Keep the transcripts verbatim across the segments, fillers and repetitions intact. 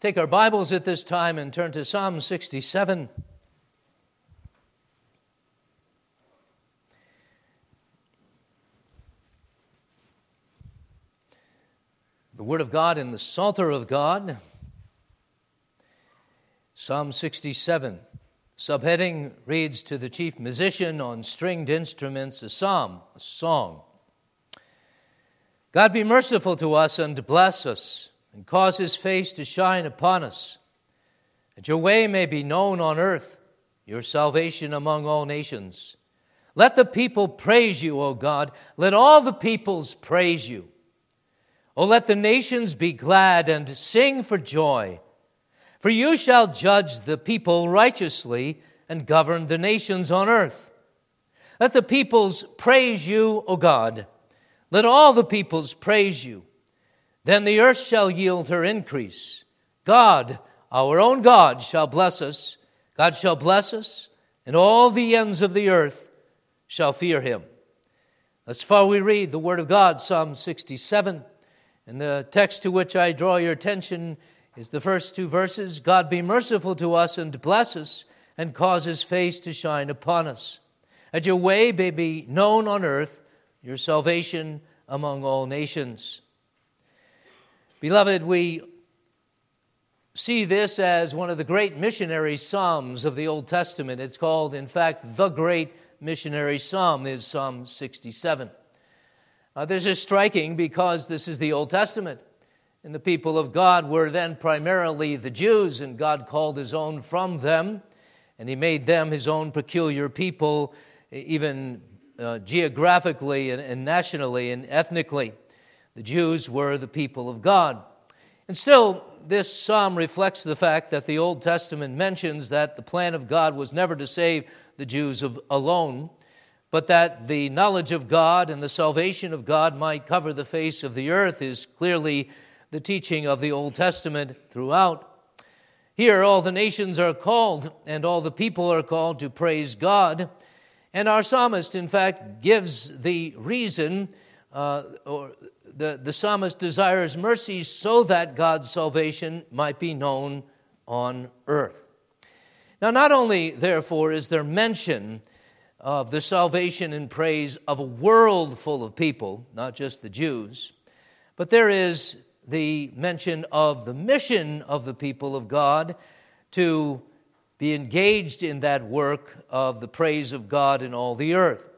Take our Bibles at this time and turn to Psalm sixty-seven. The Word of God in the Psalter of God. Psalm sixty-seven. Subheading reads, to the chief musician on stringed instruments, a psalm, a song. God be merciful to us and bless us, and cause his face to shine upon us, that your way may be known on earth, your salvation among all nations. Let the people praise you, O God. Let all the peoples praise you. O let the nations be glad and sing for joy. For you shall judge the people righteously and govern the nations on earth. Let the peoples praise you, O God. Let all the peoples praise you. Then the earth shall yield her increase. God, our own God, shall bless us. God shall bless us, and all the ends of the earth shall fear him. Thus far we read the Word of God, Psalm sixty-seven. And the text to which I draw your attention is the first two verses. God be merciful to us and bless us, and cause his face to shine upon us, that your way may be known on earth, your salvation among all nations. Beloved, we see this as one of the great missionary psalms of the Old Testament. It's called, in fact, the great missionary psalm is Psalm sixty-seven. Uh, this is striking because this is the Old Testament, and the people of God were then primarily the Jews, and God called his own from them, and he made them his own peculiar people, even uh, geographically and, and nationally and ethnically. The Jews were the people of God. And still, this psalm reflects the fact that the Old Testament mentions that the plan of God was never to save the Jews of alone, but that the knowledge of God and the salvation of God might cover the face of the earth is clearly the teaching of the Old Testament throughout. Here, all the nations are called, and all the people are called to praise God. And our psalmist, in fact, gives the reason uh, or The, the psalmist desires mercy so that God's salvation might be known on earth. Now, not only, therefore, is there mention of the salvation and praise of a world full of people, not just the Jews, but there is the mention of the mission of the people of God to be engaged in that work of the praise of God in all the earth.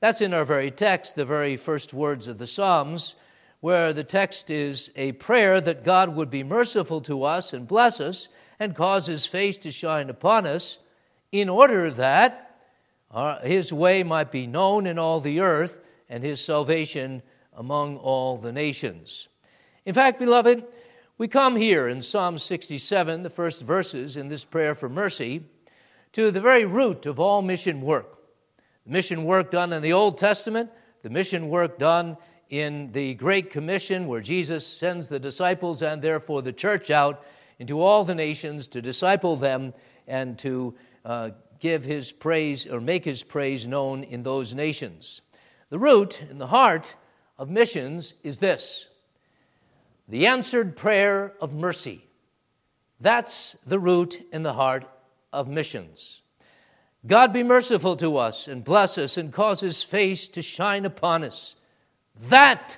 That's in our very text, the very first words of the Psalms, where the text is a prayer that God would be merciful to us and bless us and cause his face to shine upon us in order that our, his way might be known in all the earth and his salvation among all the nations. In fact, beloved, we come here in Psalm sixty-seven, the first verses in this prayer for mercy, to the very root of all mission work. The mission work done in the Old Testament, the mission work done in the Great Commission, where Jesus sends the disciples and therefore the church out into all the nations to disciple them and to uh, give his praise or make his praise known in those nations. The root and the heart of missions is this: the answered prayer of mercy. That's the root and the heart of missions. God be merciful to us and bless us and cause his face to shine upon us, that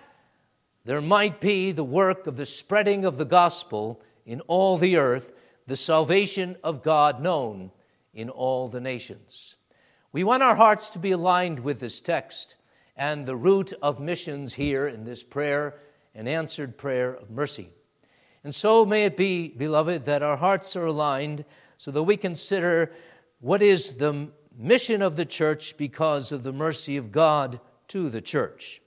there might be the work of the spreading of the gospel in all the earth, the salvation of God known in all the nations. We want our hearts to be aligned with this text and the root of missions here in this prayer, an answered prayer of mercy. And so may it be, beloved, that our hearts are aligned so that we consider what is the mission of the church because of the mercy of God to the church.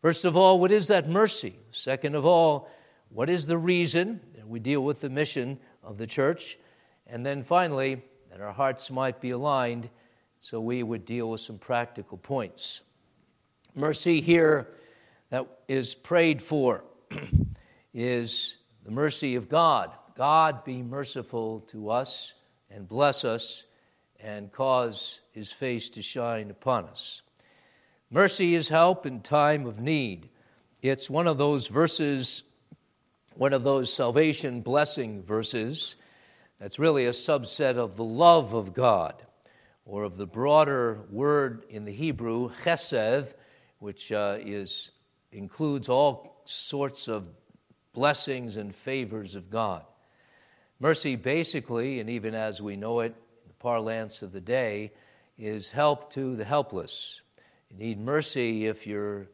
First of all, what is that mercy? Second of all, what is the reason that we deal with the mission of the church? And then finally, that our hearts might be aligned so we would deal with some practical points. Mercy here that is prayed for is the mercy of God. God be merciful to us and bless us and cause his face to shine upon us. Mercy is help in time of need. It's one of those verses one of those salvation blessing verses that's really a subset of the love of God, or of the broader word in the Hebrew, chesed, which uh, is includes all sorts of blessings and favors of God. Mercy basically, and even as we know it, the parlance of the day, is help to the helpless. You need mercy if you're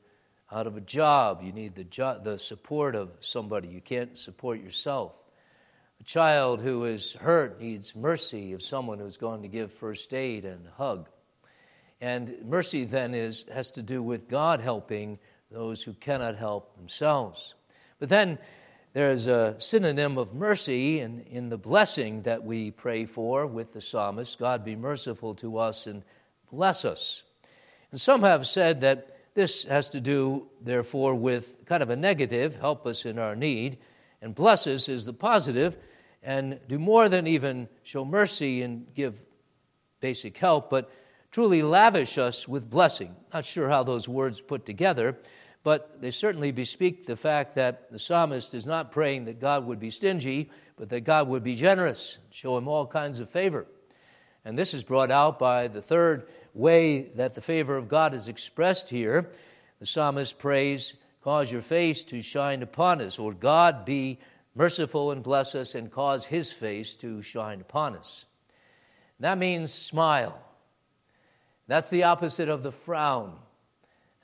out of a job. You need the jo- the support of somebody. You can't support yourself. A child who is hurt needs mercy of someone who's going to give first aid and hug. And mercy then is has to do with God helping those who cannot help themselves. But then there is a synonym of mercy in, in the blessing that we pray for with the psalmist. God be merciful to us and bless us. And some have said that this has to do, therefore, with kind of a negative, help us in our need, and bless us is the positive, and do more than even show mercy and give basic help, but truly lavish us with blessing. Not sure how those words put together, but they certainly bespeak the fact that the psalmist is not praying that God would be stingy, but that God would be generous, show him all kinds of favor. And this is brought out by the third way that the favor of God is expressed here. The psalmist prays, cause your face to shine upon us, or God be merciful and bless us and cause his face to shine upon us. That means smile. That's the opposite of the frown.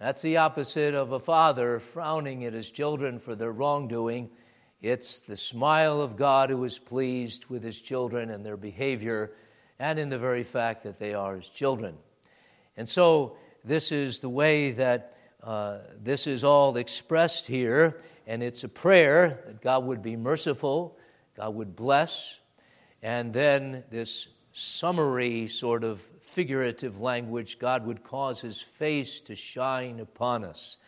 That's the opposite of a father frowning at his children for their wrongdoing. It's the smile of God who is pleased with his children and their behavior and in the very fact that they are his children. And so this is the way that uh, this is all expressed here, and it's a prayer that God would be merciful, God would bless, and then this summary sort of figurative language, God would cause his face to shine upon us,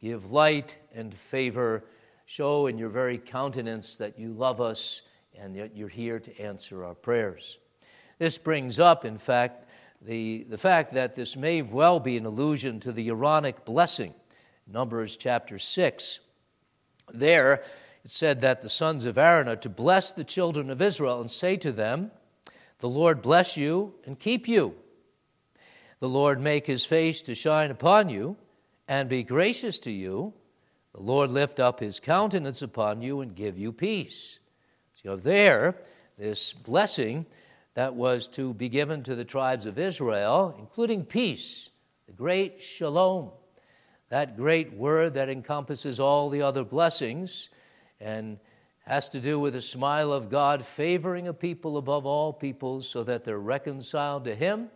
give light and favor, show in your very countenance that you love us and that you're here to answer our prayers. This brings up, in fact, The, the fact that this may well be an allusion to the Aaronic blessing, Numbers chapter six. There it said that the sons of Aaron are to bless the children of Israel and say to them, the Lord bless you and keep you. The Lord make his face to shine upon you and be gracious to you. The Lord lift up his countenance upon you and give you peace. So there, this blessing that was to be given to the tribes of Israel, including peace, the great shalom, that great word that encompasses all the other blessings and has to do with the smile of God favoring a people above all peoples so that they're reconciled to him,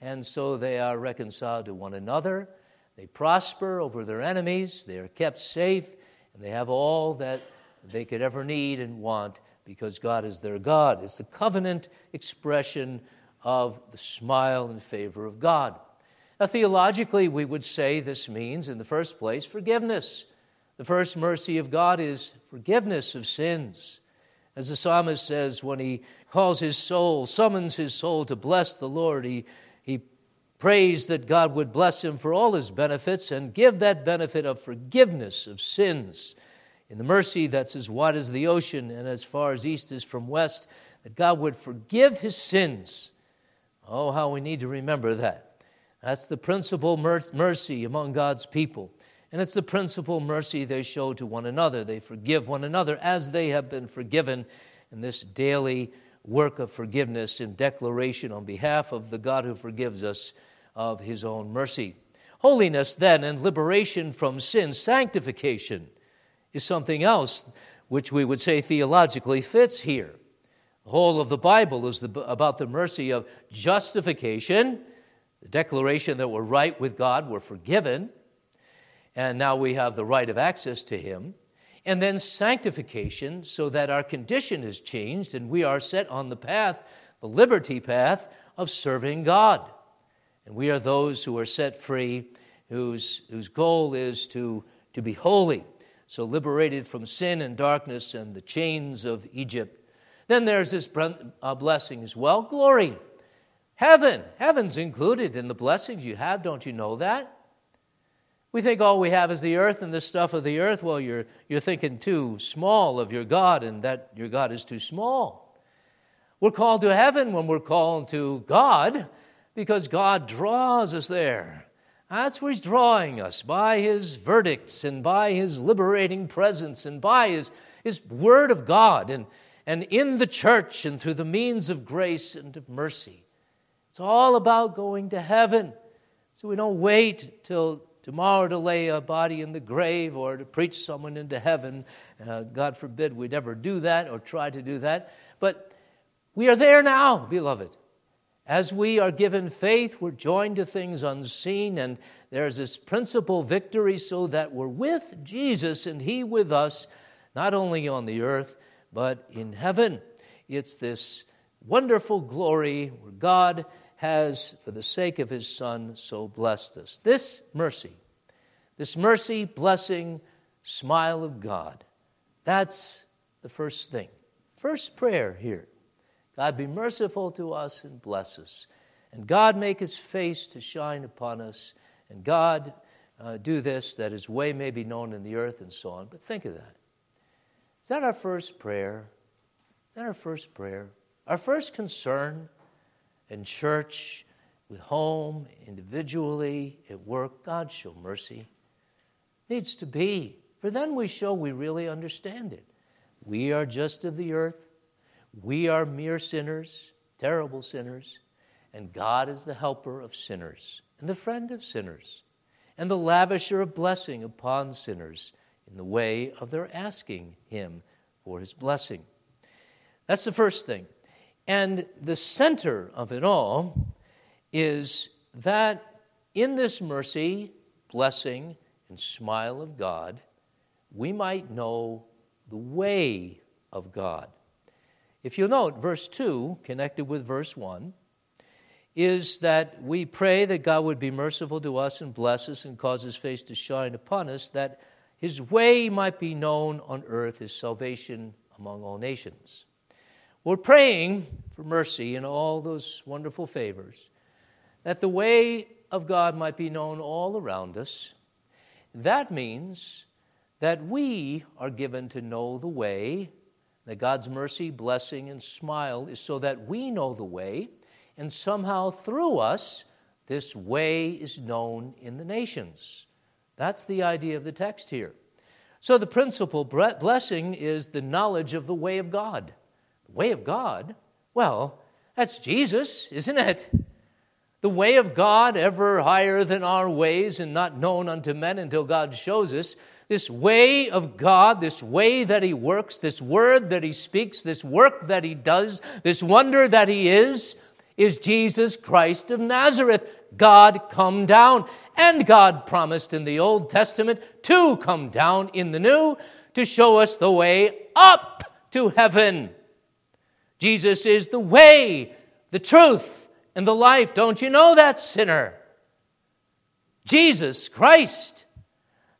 and so they are reconciled to one another. They prosper over their enemies, they are kept safe, and they have all that they could ever need and want, because God is their God. It's the covenant expression of the smile and favor of God. Now, theologically, we would say this means, in the first place, forgiveness. The first mercy of God is forgiveness of sins. As the psalmist says, when he calls his soul, summons his soul to bless the Lord, he, he prays that God would bless him for all his benefits and give that benefit of forgiveness of sins. In the mercy that's as wide as the ocean and as far as east is from west, that God would forgive his sins. Oh, how we need to remember that. That's the principal mer- mercy among God's people. And it's the principal mercy they show to one another. They forgive one another as they have been forgiven in this daily work of forgiveness and declaration on behalf of the God who forgives us of his own mercy. Holiness, then, and liberation from sin, sanctification, is something else which we would say theologically fits here. The whole of the Bible is the, about the mercy of justification, the declaration that we're right with God, we're forgiven, and now we have the right of access to him, and then sanctification so that our condition is changed and we are set on the path, the liberty path of serving God. And we are those who are set free, whose, whose goal is to, to be holy. So liberated from sin and darkness and the chains of Egypt. Then there's this blessing as well, glory. Heaven, heaven's included in the blessings you have, don't you know that? We think all we have is the earth and the stuff of the earth. Well, you're you're thinking too small of your God, and that your God is too small. We're called to heaven when we're called to God, because God draws us there. That's where He's drawing us, by His verdicts and by His liberating presence and by His, His Word of God and, and in the church and through the means of grace and of mercy. It's all about going to heaven. So we don't wait till tomorrow to lay a body in the grave or to preach someone into heaven. Uh, God forbid we'd ever do that or try to do that. But we are there now, beloved. As we are given faith, we're joined to things unseen, and there's this principal victory so that we're with Jesus and He with us, not only on the earth, but in heaven. It's this wonderful glory where God has, for the sake of His Son, so blessed us. This mercy, this mercy, blessing, smile of God, that's the first thing. First prayer here. God be merciful to us and bless us. And God make His face to shine upon us. And God uh, do this that His way may be known in the earth and so on. But think of that. Is that our first prayer? Is that our first prayer? Our first concern? In church, with home, individually, at work, God show mercy. Needs to be, for then we show we really understand it. We are just of the earth. We are mere sinners, terrible sinners, and God is the helper of sinners and the friend of sinners and the lavisher of blessing upon sinners in the way of their asking Him for His blessing. That's the first thing. And the center of it all is that in this mercy, blessing, and smile of God, we might know the way of God. If you'll note, verse two, connected with verse one, is that we pray that God would be merciful to us and bless us and cause His face to shine upon us, that His way might be known on earth, His salvation among all nations. We're praying for mercy and all those wonderful favors, that the way of God might be known all around us. That means that we are given to know the way, that God's mercy, blessing, and smile is so that we know the way, and somehow through us, this way is known in the nations. That's the idea of the text here. So the principal blessing is the knowledge of the way of God. Way of God? Well, that's Jesus, isn't it? The way of God, ever higher than our ways and not known unto men until God shows us. This way of God, this way that He works, this word that He speaks, this work that He does, this wonder that He is, is Jesus Christ of Nazareth. God come down. And God promised in the Old Testament to come down in the New to show us the way up to heaven. Jesus is the way, the truth, and the life. Don't you know that, sinner? Jesus Christ.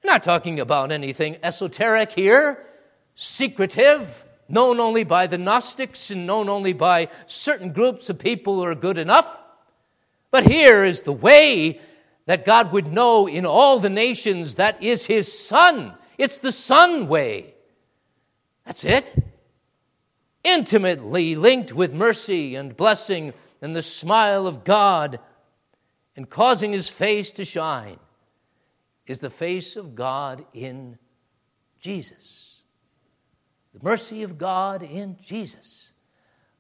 I'm not talking about anything esoteric here, secretive, known only by the Gnostics and known only by certain groups of people who are good enough. But here is the way that God would know in all the nations, that is His Son. It's the Son way. That's it. Intimately linked with mercy and blessing and the smile of God and causing His face to shine is the face of God in Jesus. The mercy of God in Jesus.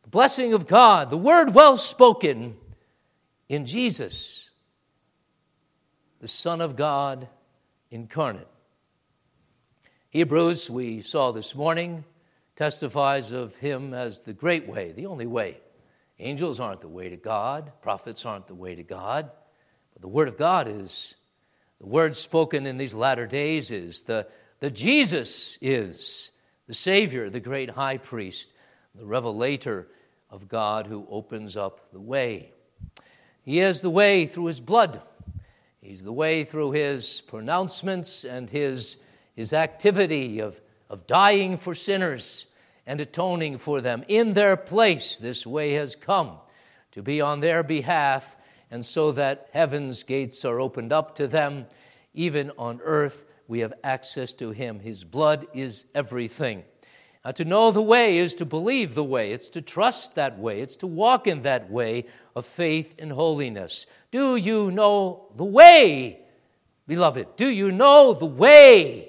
The blessing of God, the word well spoken in Jesus, the Son of God incarnate. Hebrews, we saw this morning, testifies of Him as the great way, the only way. Angels aren't the way to God. Prophets aren't the way to God. But the Word of God is. The Word spoken in these latter days is. The, the Jesus is. The Savior, the great high priest, the revelator of God who opens up the way. He is the way through His blood. He's the way through His pronouncements and His, his activity of, of dying for sinners and atoning for them. In their place, this way has come to be on their behalf, and so that heaven's gates are opened up to them Even on earth, we have access to him. His blood is everything. Now, to know the way is to believe the way. It's to trust that way. It's to walk in that way of faith and holiness. Do you know the way, beloved? Do you know the way?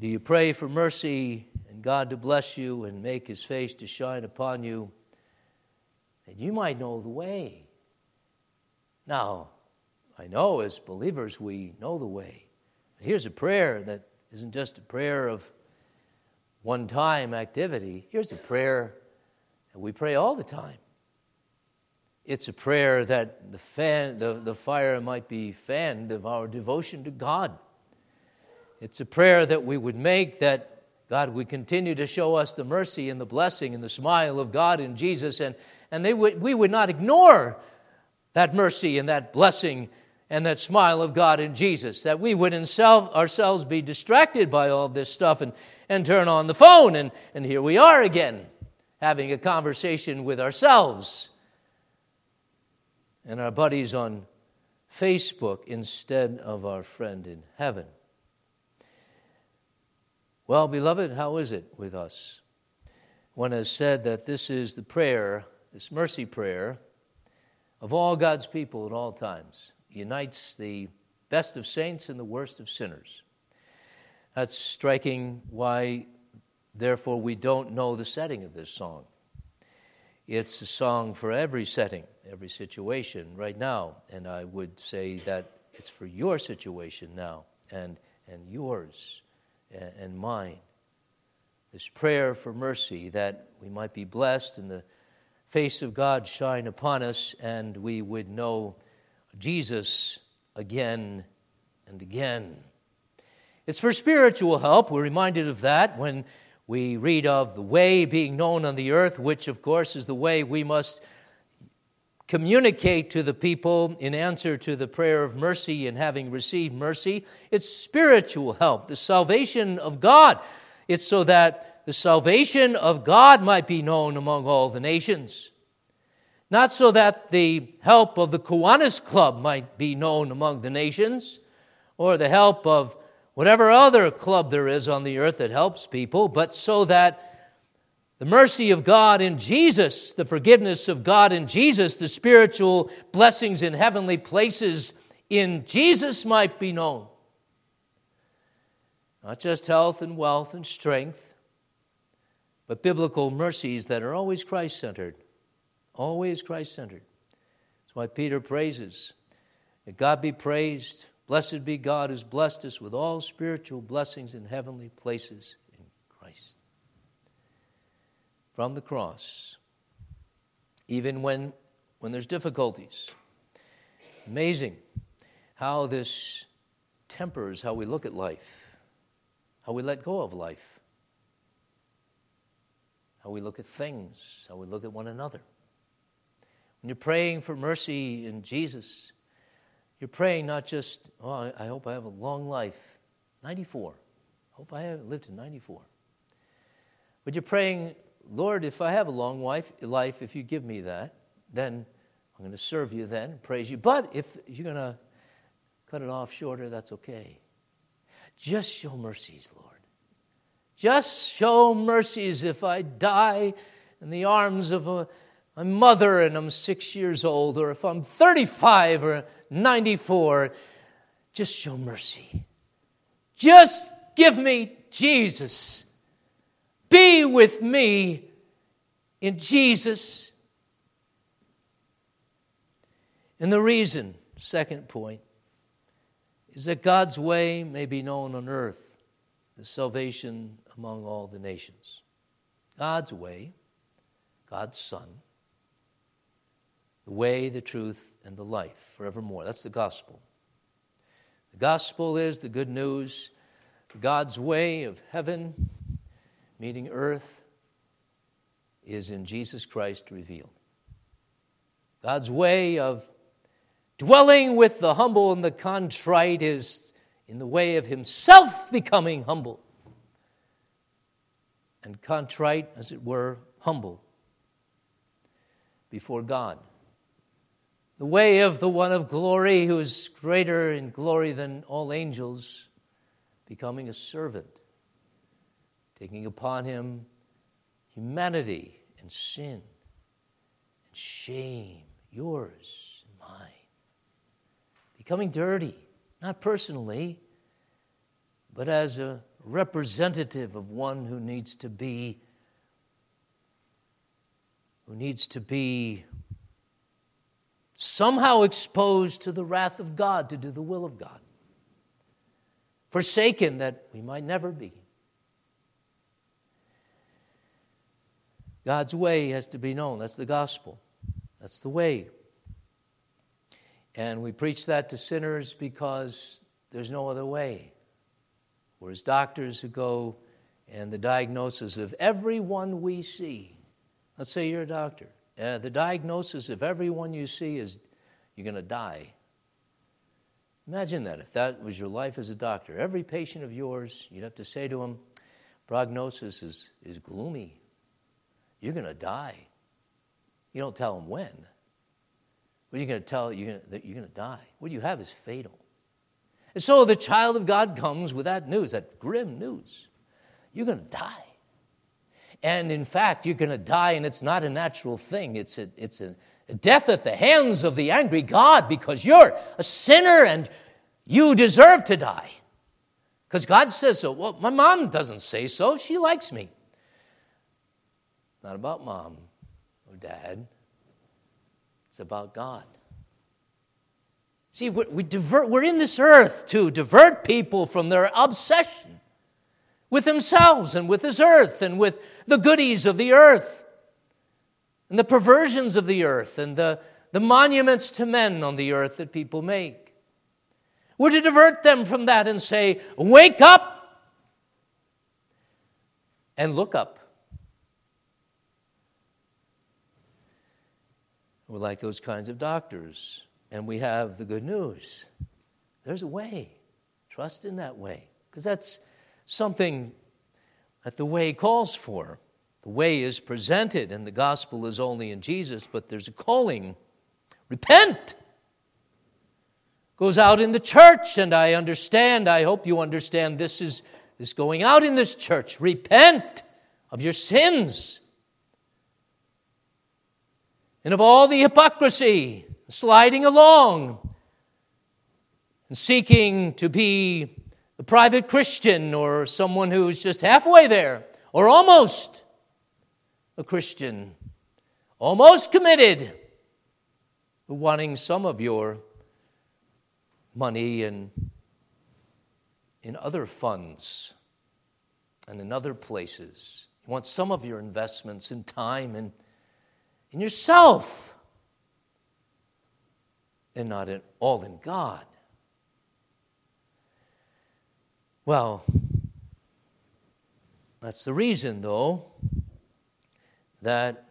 Do you pray for mercy and God to bless you and make his face to shine upon you? And you might know the way. Now, I know as believers we know the way. But here's a prayer that isn't just a prayer of one-time activity. Here's a prayer that we pray all the time. It's a prayer that the, fan, the, the fire might be fanned of our devotion to God. It's a prayer that we would make that God would continue to show us the mercy and the blessing and the smile of God in Jesus, and, and they would, we would not ignore that mercy and that blessing and that smile of God in Jesus, that we would self, ourselves be distracted by all this stuff and, and turn on the phone, and, and here we are again, having a conversation with ourselves and our buddies on Facebook instead of our friend in heaven. Well, beloved, how is it with us? One has said that this is the prayer, this mercy prayer, of all God's people at all times. It unites the best of saints and the worst of sinners. That's striking why, therefore, we don't know the setting of this song. It's a song for every setting, every situation right now. And I would say that it's for your situation now and, and yours and mine. This prayer for mercy that we might be blessed and the face of God shine upon us and we would know Jesus again and again. It's for spiritual help. We're reminded of that when we read of the way being known on the earth, which of course is the way we must communicate to the people in answer to the prayer of mercy and having received mercy. It's spiritual help, the salvation of God. It's so that the salvation of God might be known among all the nations. Not so that the help of the Kiwanis Club might be known among the nations, or the help of whatever other club there is on the earth that helps people, but so that the mercy of God in Jesus, the forgiveness of God in Jesus, the spiritual blessings in heavenly places in Jesus might be known. Not just health and wealth and strength, but biblical mercies that are always Christ-centered. Always Christ-centered. That's why Peter praises. That God be praised. Blessed be God who's blessed us with all spiritual blessings in heavenly places. From the cross, even when, when there's difficulties. Amazing how this tempers how we look at life, how we let go of life, how we look at things, how we look at one another. When you're praying for mercy in Jesus, you're praying not just, oh, I hope I have a long life, ninety-four. I hope I have lived to ninety-four. But you're praying, Lord, if I have a long life, life, if you give me that, then I'm going to serve you then, praise you. But if you're going to cut it off shorter, that's okay. Just show mercies, Lord. Just show mercies if I die in the arms of a, a mother and I'm six years old, or if I'm thirty-five or ninety-four, just show mercy. Just give me Jesus. Be with me in Jesus. And the reason, second point, is that God's way may be known on earth, the salvation among all the nations. God's way, God's Son, the way, the truth, and the life forevermore. That's the gospel. The gospel is the good news, God's way of heaven, meaning earth, is in Jesus Christ revealed. God's way of dwelling with the humble and the contrite is in the way of himself becoming humble. And contrite, as it were, humble. before God. The way of the one of glory, who is greater in glory than all angels, becoming a servant, taking upon him humanity and sin and shame, yours and mine. Becoming dirty, not personally, but as a representative of one who needs to be, who needs to be somehow exposed to the wrath of God to do the will of God. Forsaken that we might never be. God's way has to be known. That's the gospel. That's the way. And we preach that to sinners because there's no other way. Whereas doctors who go and the diagnosis of everyone we see, let's say you're a doctor, Uh, the diagnosis of everyone you see is you're going to die. Imagine that, if that was your life as a doctor. Every patient of yours, you'd have to say to him, prognosis is, is gloomy. You're going to die. You don't tell him when. What are you going to tell him? You're going to die. What you have is fatal. And so the child of God comes with that news, that grim news. You're going to die. And in fact, you're going to die, and it's not a natural thing. It's a, it's a death at the hands of the angry God, because you're a sinner and you deserve to die. Because God says so. Well, my mom doesn't say so. She likes me. Not about mom or dad. It's about God. See, we, we divert, we're in this earth to divert people from their obsession with themselves and with this earth and with the goodies of the earth and the perversions of the earth and the, the monuments to men on the earth that people make. We're to divert them from that and say, wake up and look up. We're like those kinds of doctors, and we have the good news. There's a way. Trust in that way, because that's something that the way calls for. The way is presented, and the gospel is only in Jesus, but there's a calling. Repent! Goes out in the church, and I understand, I hope you understand, this is this going out in this church. Repent of your sins and of all the hypocrisy, sliding along and seeking to be a private Christian, or someone who's just halfway there, or almost a Christian, almost committed, wanting some of your money and in other funds and in other places. You want some of your investments in time and in yourself, and not at all in God. Well, that's the reason, though, that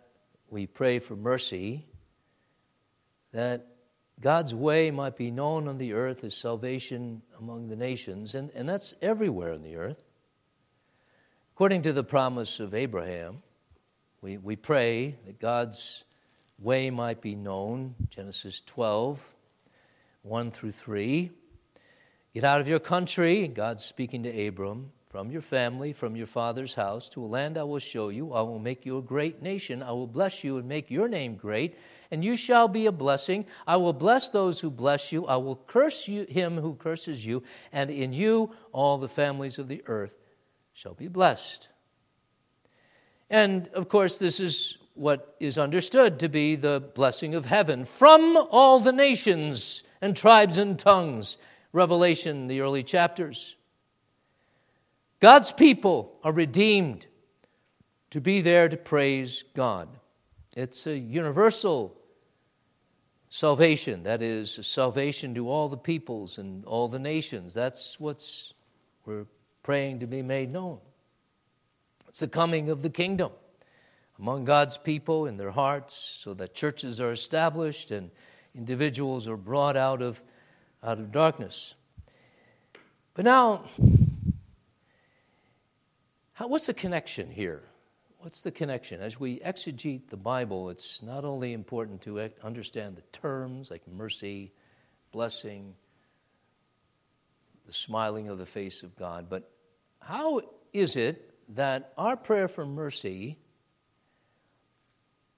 we pray for mercy, that God's way might be known on the earth as salvation among the nations, and, and that's everywhere on the earth. According to the promise of Abraham, we, we pray that God's way might be known, Genesis twelve, one through three. Get out of your country, God's speaking to Abram, from your family, from your father's house, to a land I will show you. I will make you a great nation. I will bless you and make your name great, and you shall be a blessing. I will bless those who bless you. I will curse you, him who curses you, and in you all the families of the earth shall be blessed. And, of course, this is what is understood to be the blessing of heaven from all the nations and tribes and tongues. Revelation, the early chapters. God's people are redeemed to be there to praise God. It's a universal salvation. That is, a salvation to all the peoples and all the nations. That's what's we're praying to be made known. It's the coming of the kingdom among God's people in their hearts, so that churches are established and individuals are brought out of out of darkness. But now, how, what's the connection here? what's the connection? As we exegete the Bible, it's not only important to understand the terms like mercy, blessing, the smiling of the face of God, but how is it that our prayer for mercy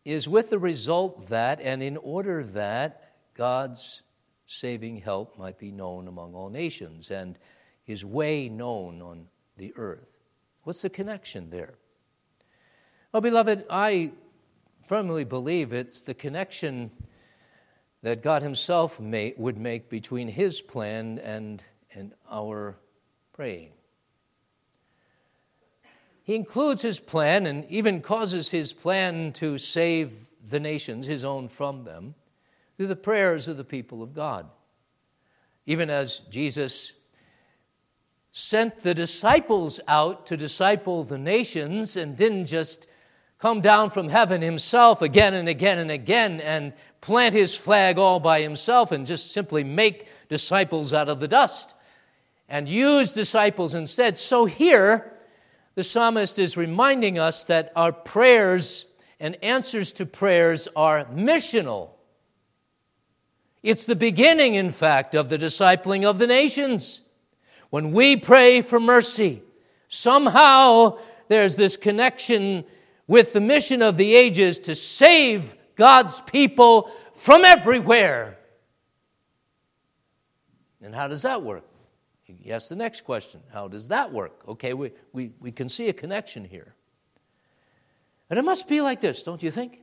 is with the result that, and in order that, God's saving help might be known among all nations and his way known on the earth? What's the connection there? Well, beloved, I firmly believe it's the connection that God himself may, would make between his plan and, and our praying. He includes his plan and even causes his plan to save the nations, his own from them, through the prayers of the people of God. Even as Jesus sent the disciples out to disciple the nations and didn't just come down from heaven himself again and again and again and plant his flag all by himself and just simply make disciples out of the dust and use disciples instead. So here, the psalmist is reminding us that our prayers and answers to prayers are missional. It's the beginning, in fact, of the discipling of the nations. When we pray for mercy, somehow there's this connection with the mission of the ages to save God's people from everywhere. And how does that work? You ask the next question. How does that work? Okay, we, we, we can see a connection here. And it must be like this, don't you think?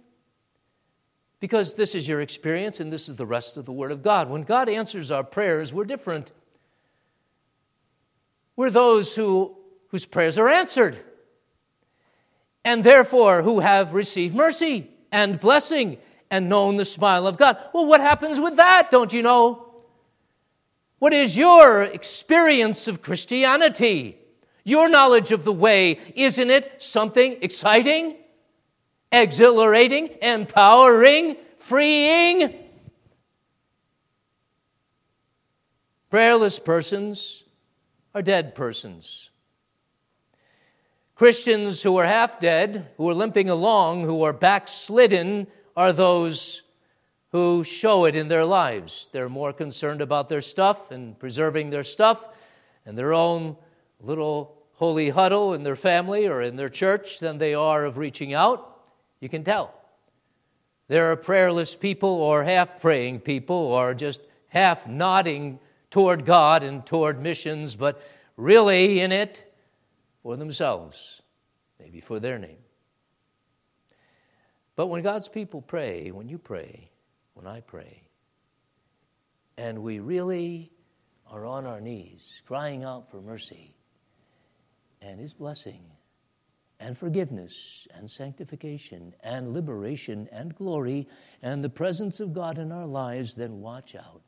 Because this is your experience and this is the rest of the Word of God. When God answers our prayers, we're different. We're those who, whose prayers are answered and therefore who have received mercy and blessing and known the smile of God. Well, what happens with that, don't you know? What is your experience of Christianity? Your knowledge of the way, isn't it something exciting, exhilarating, empowering, freeing? Prayerless persons are dead persons. Christians who are half dead, who are limping along, who are backslidden, are those who show it in their lives. They're more concerned about their stuff and preserving their stuff and their own little holy huddle in their family or in their church than they are of reaching out. You can tell. There are prayerless people or half-praying people or just half-nodding toward God and toward missions, but really in it for themselves, maybe for their name. But when God's people pray, when you pray, when I pray, and we really are on our knees, crying out for mercy and his blessing and forgiveness and sanctification and liberation and glory and the presence of God in our lives, then watch out.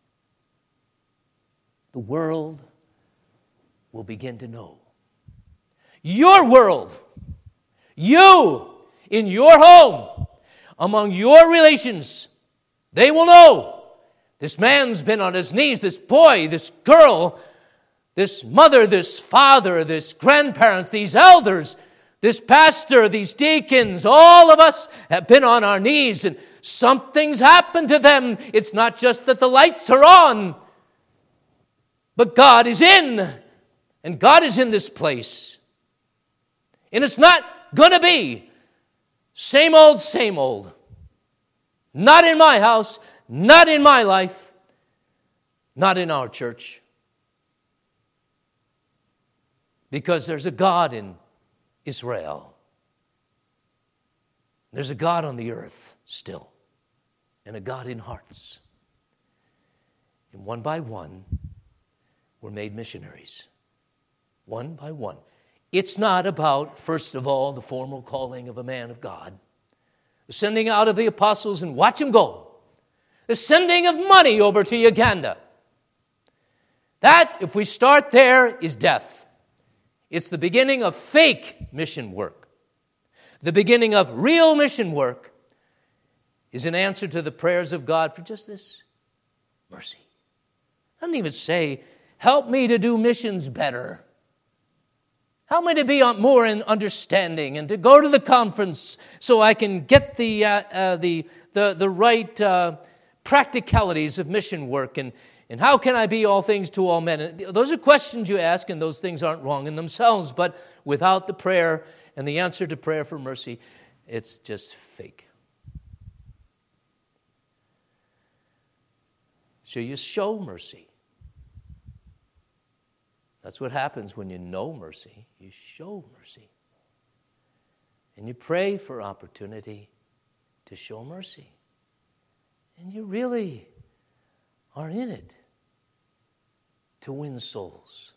The world will begin to know. Your world, you in your home, among your relations, they will know this man's been on his knees, this boy, this girl, this mother, this father, this grandparents, these elders, this pastor, these deacons, all of us have been on our knees and something's happened to them. It's not just that the lights are on, but God is in, and God is in this place. And it's not going to be same old, same old. Not in my house, not in my life, not in our church. Because there's a God in Israel. There's a God on the earth still, and a God in hearts. And one by one, we're made missionaries. One by one. It's not about, first of all, the formal calling of a man of God. The sending out of the apostles and watch them go. The sending of money over to Uganda. That, if we start there, is death. It's the beginning of fake mission work. The beginning of real mission work is an answer to the prayers of God for just this mercy. I don't even say, help me to do missions better. Help me to be more in understanding and to go to the conference so I can get the uh, uh, the, the the right uh, practicalities of mission work, and, and how can I be all things to all men? And those are questions you ask, and those things aren't wrong in themselves, but without the prayer and the answer to prayer for mercy, it's just fake. So you show mercy. That's what happens when you know mercy. You show mercy. And you pray for opportunity to show mercy. And you really are in it to win souls.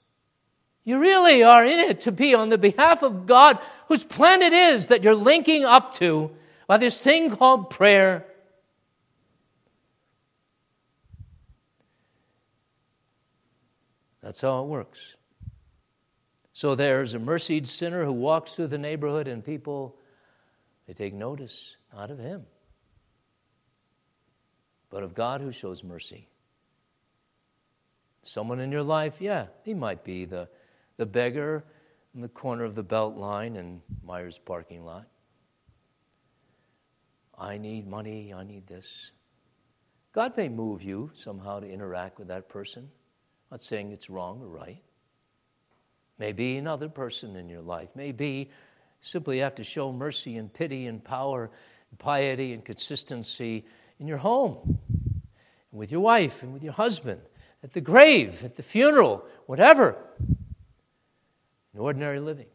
You really are in it to be on the behalf of God, whose plan it is that you're linking up to by this thing called prayer. That's how it works. So there's a mercied sinner who walks through the neighborhood, and people, they take notice not of him, but of God who shows mercy. Someone in your life, yeah, he might be the, the beggar in the corner of the Beltline in Myers parking lot. I need money, I need this. God may move you somehow to interact with that person. Not saying it's wrong or right. Maybe another person in your life. Maybe simply have to show mercy and pity and power and piety and consistency in your home, and with your wife and with your husband, at the grave, at the funeral, whatever, in ordinary living.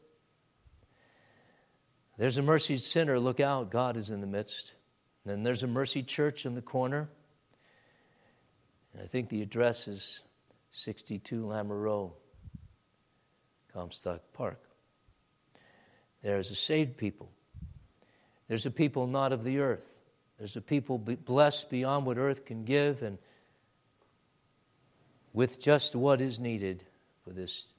There's a mercy sinner, look out, God is in the midst. And then there's a mercy church in the corner. And I think the address is sixty-two Lamoureux, Palmstock Park. There's a saved people. There's a people not of the earth. There's a people blessed beyond what earth can give, and with just what is needed for this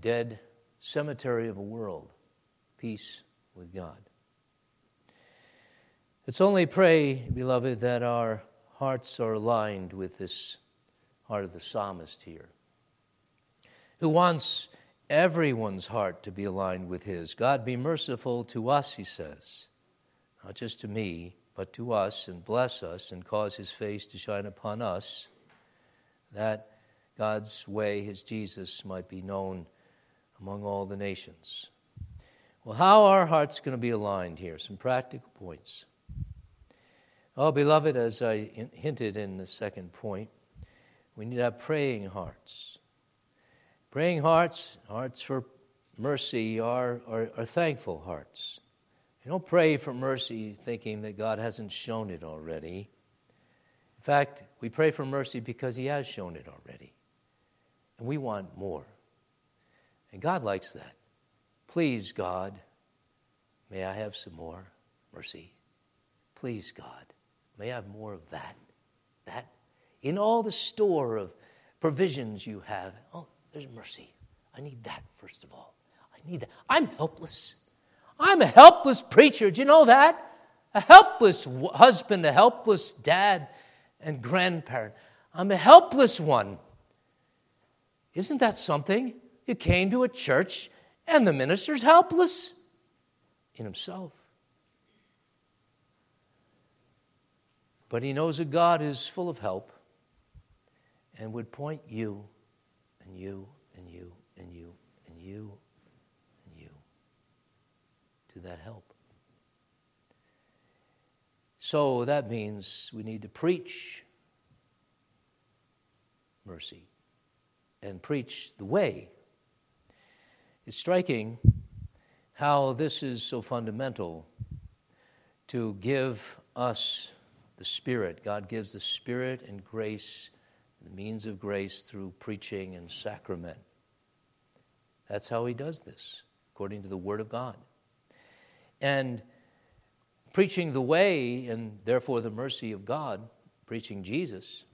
dead cemetery of a world, peace with God. Let's only pray, beloved, that our hearts are aligned with this heart of the psalmist here, who wants everyone's heart to be aligned with his. God be merciful to us, he says, not just to me, but to us, and bless us, and cause his face to shine upon us, that God's way, his Jesus, might be known among all the nations. Well, how are our hearts going to be aligned here? Some practical points. Oh, beloved, as I hinted in the second point, we need to have praying hearts. Praying hearts, hearts for mercy, are, are, are thankful hearts. You don't pray for mercy thinking that God hasn't shown it already. In fact, we pray for mercy because he has shown it already. And we want more. And God likes that. Please, God, may I have some more mercy. Please, God, may I have more of that. That, in all the store of provisions you have, oh, there's mercy. I need that, first of all. I need that. I'm helpless. I'm a helpless preacher. Do you know that? A helpless husband, a helpless dad and grandparent. I'm a helpless one. Isn't that something? You came to a church and the minister's helpless in himself. But he knows a God who's full of help and would point you and you, and you, and you, and you, and you to that help. So that means we need to preach mercy and preach the way. It's striking how this is so fundamental to give us the Spirit. God gives the Spirit and grace, the means of grace, through preaching and sacrament. That's how he does this, according to the Word of God. And preaching the way, and therefore the mercy of God, preaching Jesus,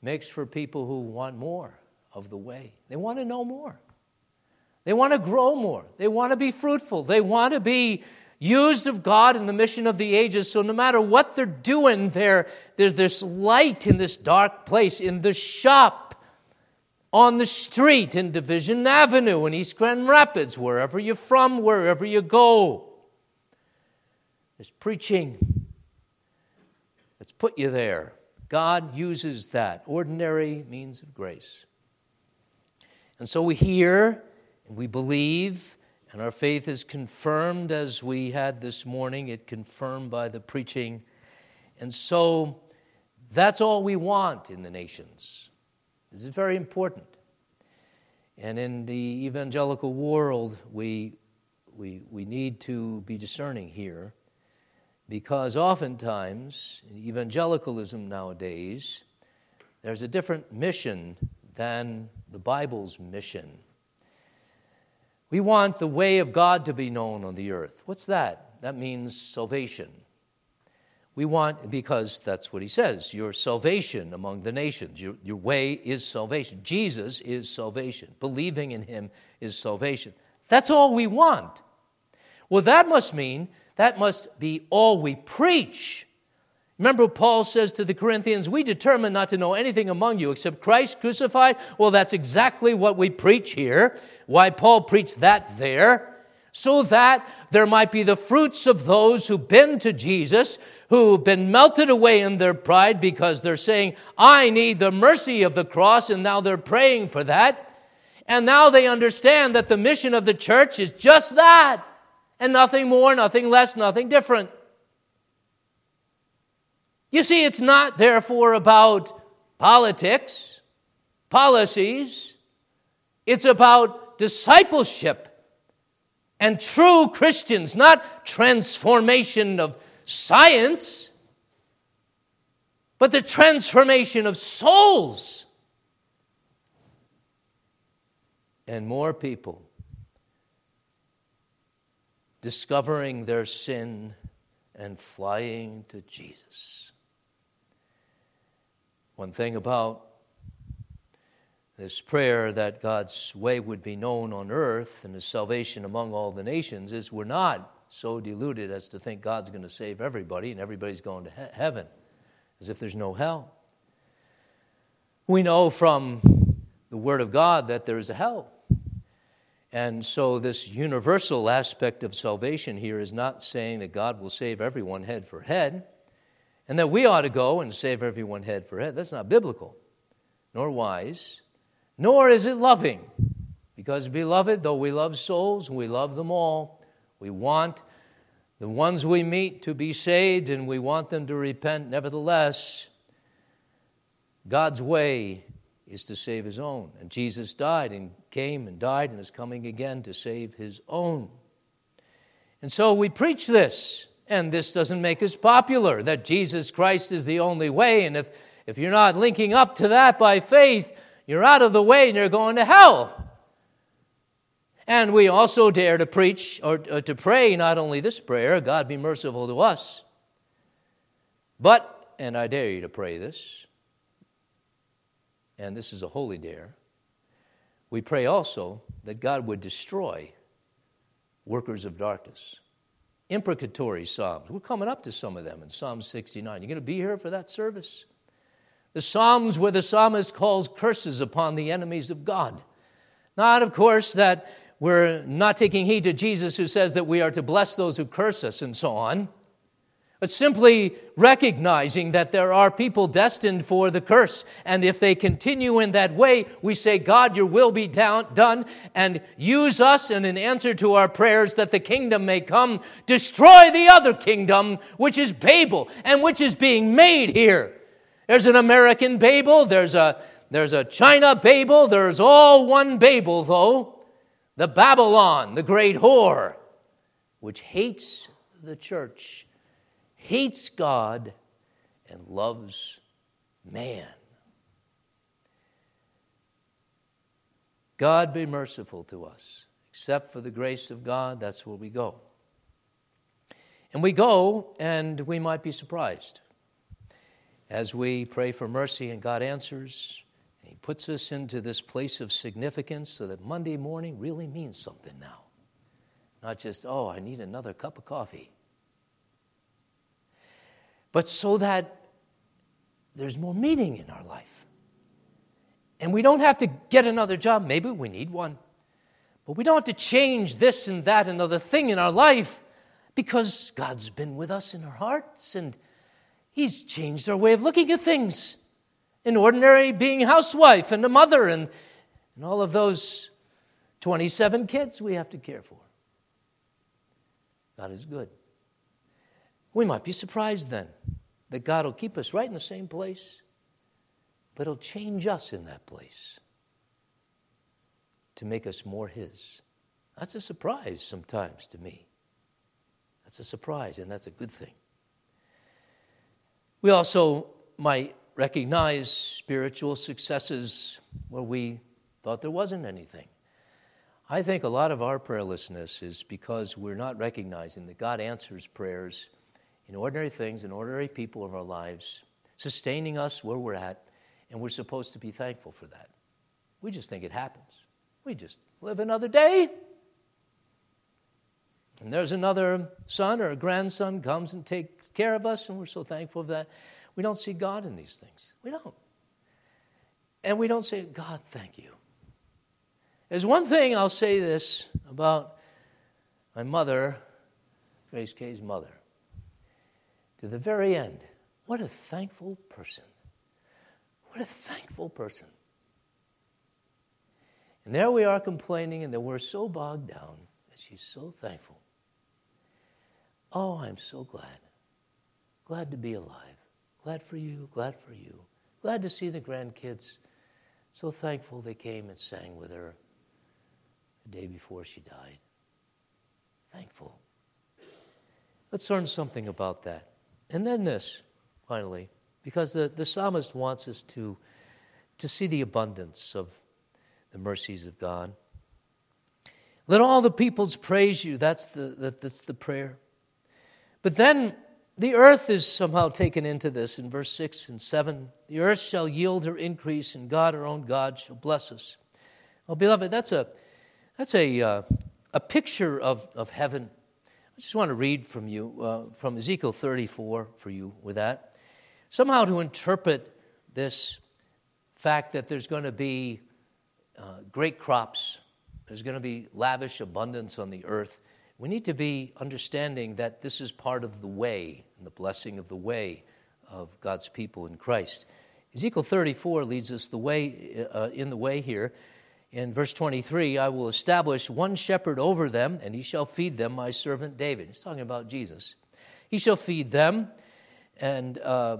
makes for people who want more of the way. They want to know more. They want to grow more. They want to be fruitful. They want to be used of God in the mission of the ages, so no matter what they're doing, there, there's this light in this dark place, in the shop, on the street in Division Avenue in East Grand Rapids, wherever you're from, wherever you go. There's preaching. Let's put you there. God uses that ordinary means of grace. And so we hear, and we believe, and our faith is confirmed as we had this morning. It confirmed by the preaching. And so that's all we want in the nations. This is very important. And in the evangelical world, we, we, we need to be discerning here, because oftentimes in evangelicalism nowadays, there's a different mission than the Bible's mission. We want the way of God to be known on the earth. What's that? That means salvation. We want, because that's what he says, your salvation among the nations. Your, your way is salvation. Jesus is salvation. Believing in him is salvation. That's all we want. Well, that must mean that must be all we preach. Remember, Paul says to the Corinthians, we determine not to know anything among you except Christ crucified. Well, that's exactly what we preach here. Why Paul preached that there. So that there might be the fruits of those who've been to Jesus, who've been melted away in their pride because they're saying, I need the mercy of the cross, and now they're praying for that. And now they understand that the mission of the church is just that, and nothing more, nothing less, nothing different. You see, it's not, therefore, about politics, policies. It's about discipleship and true Christians, not transformation of science, but the transformation of souls. And more people discovering their sin and flying to Jesus. One thing about this prayer that God's way would be known on earth and his salvation among all the nations is we're not so deluded as to think God's going to save everybody and everybody's going to he- heaven, as if there's no hell. We know from the Word of God that there is a hell. And so this universal aspect of salvation here is not saying that God will save everyone head for head and that we ought to go and save everyone head for head. That's not biblical, nor wise, nor is it loving. Because, beloved, though we love souls and we love them all, we want the ones we meet to be saved and we want them to repent. Nevertheless, God's way is to save his own. And Jesus died and came and died and is coming again to save his own. And so we preach this, and this doesn't make us popular, that Jesus Christ is the only way, and if, if you're not linking up to that by faith, you're out of the way and you're going to hell. And we also dare to preach or to pray not only this prayer, God be merciful to us, but, and I dare you to pray this, and this is a holy dare, we pray also that God would destroy workers of darkness. Imprecatory Psalms. We're coming up to some of them in Psalm sixty-nine. You're going to be here for that service? The Psalms where the psalmist calls curses upon the enemies of God. Not, of course, that we're not taking heed to Jesus who says that we are to bless those who curse us and so on, but simply recognizing that there are people destined for the curse. And if they continue in that way, we say, God, your will be down, done, and use us in an answer to our prayers that the kingdom may come. Destroy the other kingdom, which is Babel, and which is being made here. There's an American Babel, there's a, there's a China Babel, there's all one Babel, though, the Babylon, the great whore, which hates the church, hates God, and loves man. God be merciful to us. Except for the grace of God, that's where we go. And we go, and we might be surprised. As we pray for mercy and God answers, and he puts us into this place of significance so that Monday morning really means something now. Not just, oh, I need another cup of coffee. But so that there's more meaning in our life. And we don't have to get another job. Maybe we need one. But we don't have to change this and that and other thing in our life because God's been with us in our hearts and He's changed our way of looking at things. An ordinary being housewife and a mother and, and all of those twenty-seven kids we have to care for. God is good. We might be surprised then that God will keep us right in the same place, but He'll change us in that place to make us more His. That's a surprise sometimes to me. That's a surprise, and that's a good thing. We also might recognize spiritual successes where we thought there wasn't anything. I think a lot of our prayerlessness is because we're not recognizing that God answers prayers in ordinary things, in ordinary people of our lives, sustaining us where we're at, and we're supposed to be thankful for that. We just think it happens. We just live another day. And there's another son or a grandson comes and takes care of us, and we're so thankful for that. We don't see God in these things. We don't. And we don't say, God, thank you. There's one thing I'll say this about my mother, Grace Kay's mother. To the very end, what a thankful person. What a thankful person. And there we are complaining, and that we're so bogged down, and she's so thankful. Oh, I'm so glad. Glad to be alive. Glad for you, glad for you. Glad to see the grandkids. So thankful they came and sang with her the day before she died. Thankful. Let's learn something about that. And then this, finally, because the, the psalmist wants us to, to see the abundance of the mercies of God. Let all the peoples praise you. That's the, that, that's the prayer. But then the earth is somehow taken into this in verse six and seven. The earth shall yield her increase, and God, our own God, shall bless us. Well, beloved, that's a that's a uh, a picture of, of heaven. I just want to read from you uh, from Ezekiel thirty-four for you with that. Somehow to interpret this fact that there's going to be uh, great crops, there's going to be lavish abundance on the earth. We need to be understanding that this is part of the way, and the blessing of the way of God's people in Christ. Ezekiel thirty-four leads us the way uh, in the way here. In verse twenty-three, I will establish one shepherd over them, and he shall feed them, my servant David. He's talking about Jesus. He shall feed them and uh,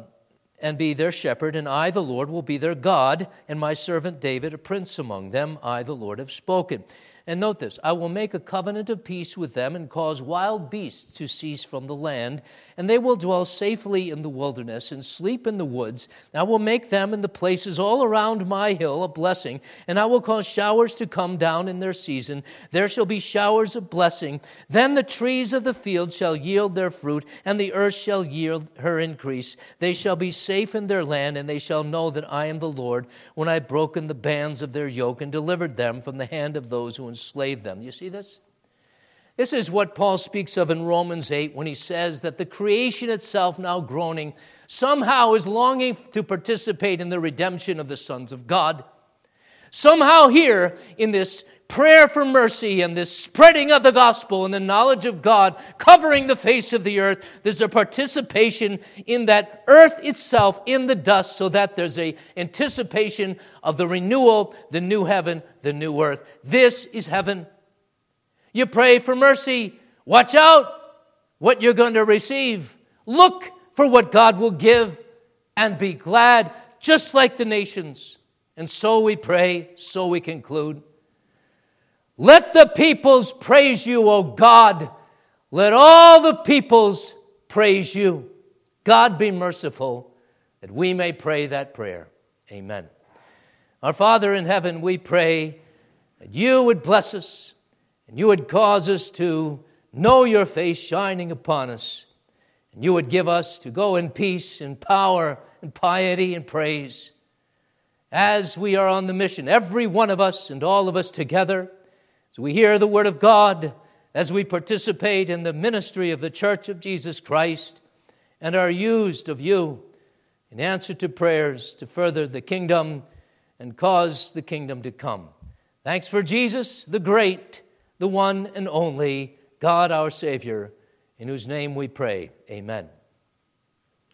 and be their shepherd, and I, the Lord, will be their God, and my servant David, a prince among them. I, the Lord, have spoken. And note this, I will make a covenant of peace with them and cause wild beasts to cease from the land, and they will dwell safely in the wilderness and sleep in the woods. And I will make them and the places all around my hill a blessing, and I will cause showers to come down in their season. There shall be showers of blessing. Then the trees of the field shall yield their fruit, and the earth shall yield her increase. They shall be safe in their land, and they shall know that I am the Lord, when I have broken the bands of their yoke and delivered them from the hand of those who enslave them. You see this? This is what Paul speaks of in Romans eight when he says that the creation itself, now groaning, somehow is longing to participate in the redemption of the sons of God. Somehow here in this prayer for mercy and this spreading of the gospel and the knowledge of God covering the face of the earth, there's a participation in that earth itself in the dust, so that there's a anticipation of the renewal, the new heaven, the new earth. This is heaven. You pray for mercy. Watch out what you're going to receive. Look for what God will give and be glad, just like the nations. And so we pray, so we conclude. Let the peoples praise you, O God. Let all the peoples praise you. God be merciful, that we may pray that prayer. Amen. Our Father in heaven, we pray that you would bless us and you would cause us to know your face shining upon us, and you would give us to go in peace and power and piety and praise as we are on the mission, every one of us and all of us together. So we hear the word of God as we participate in the ministry of the Church of Jesus Christ and are used of you in answer to prayers to further the kingdom and cause the kingdom to come. Thanks for Jesus, the great, the one and only God, our Savior, in whose name we pray. Amen.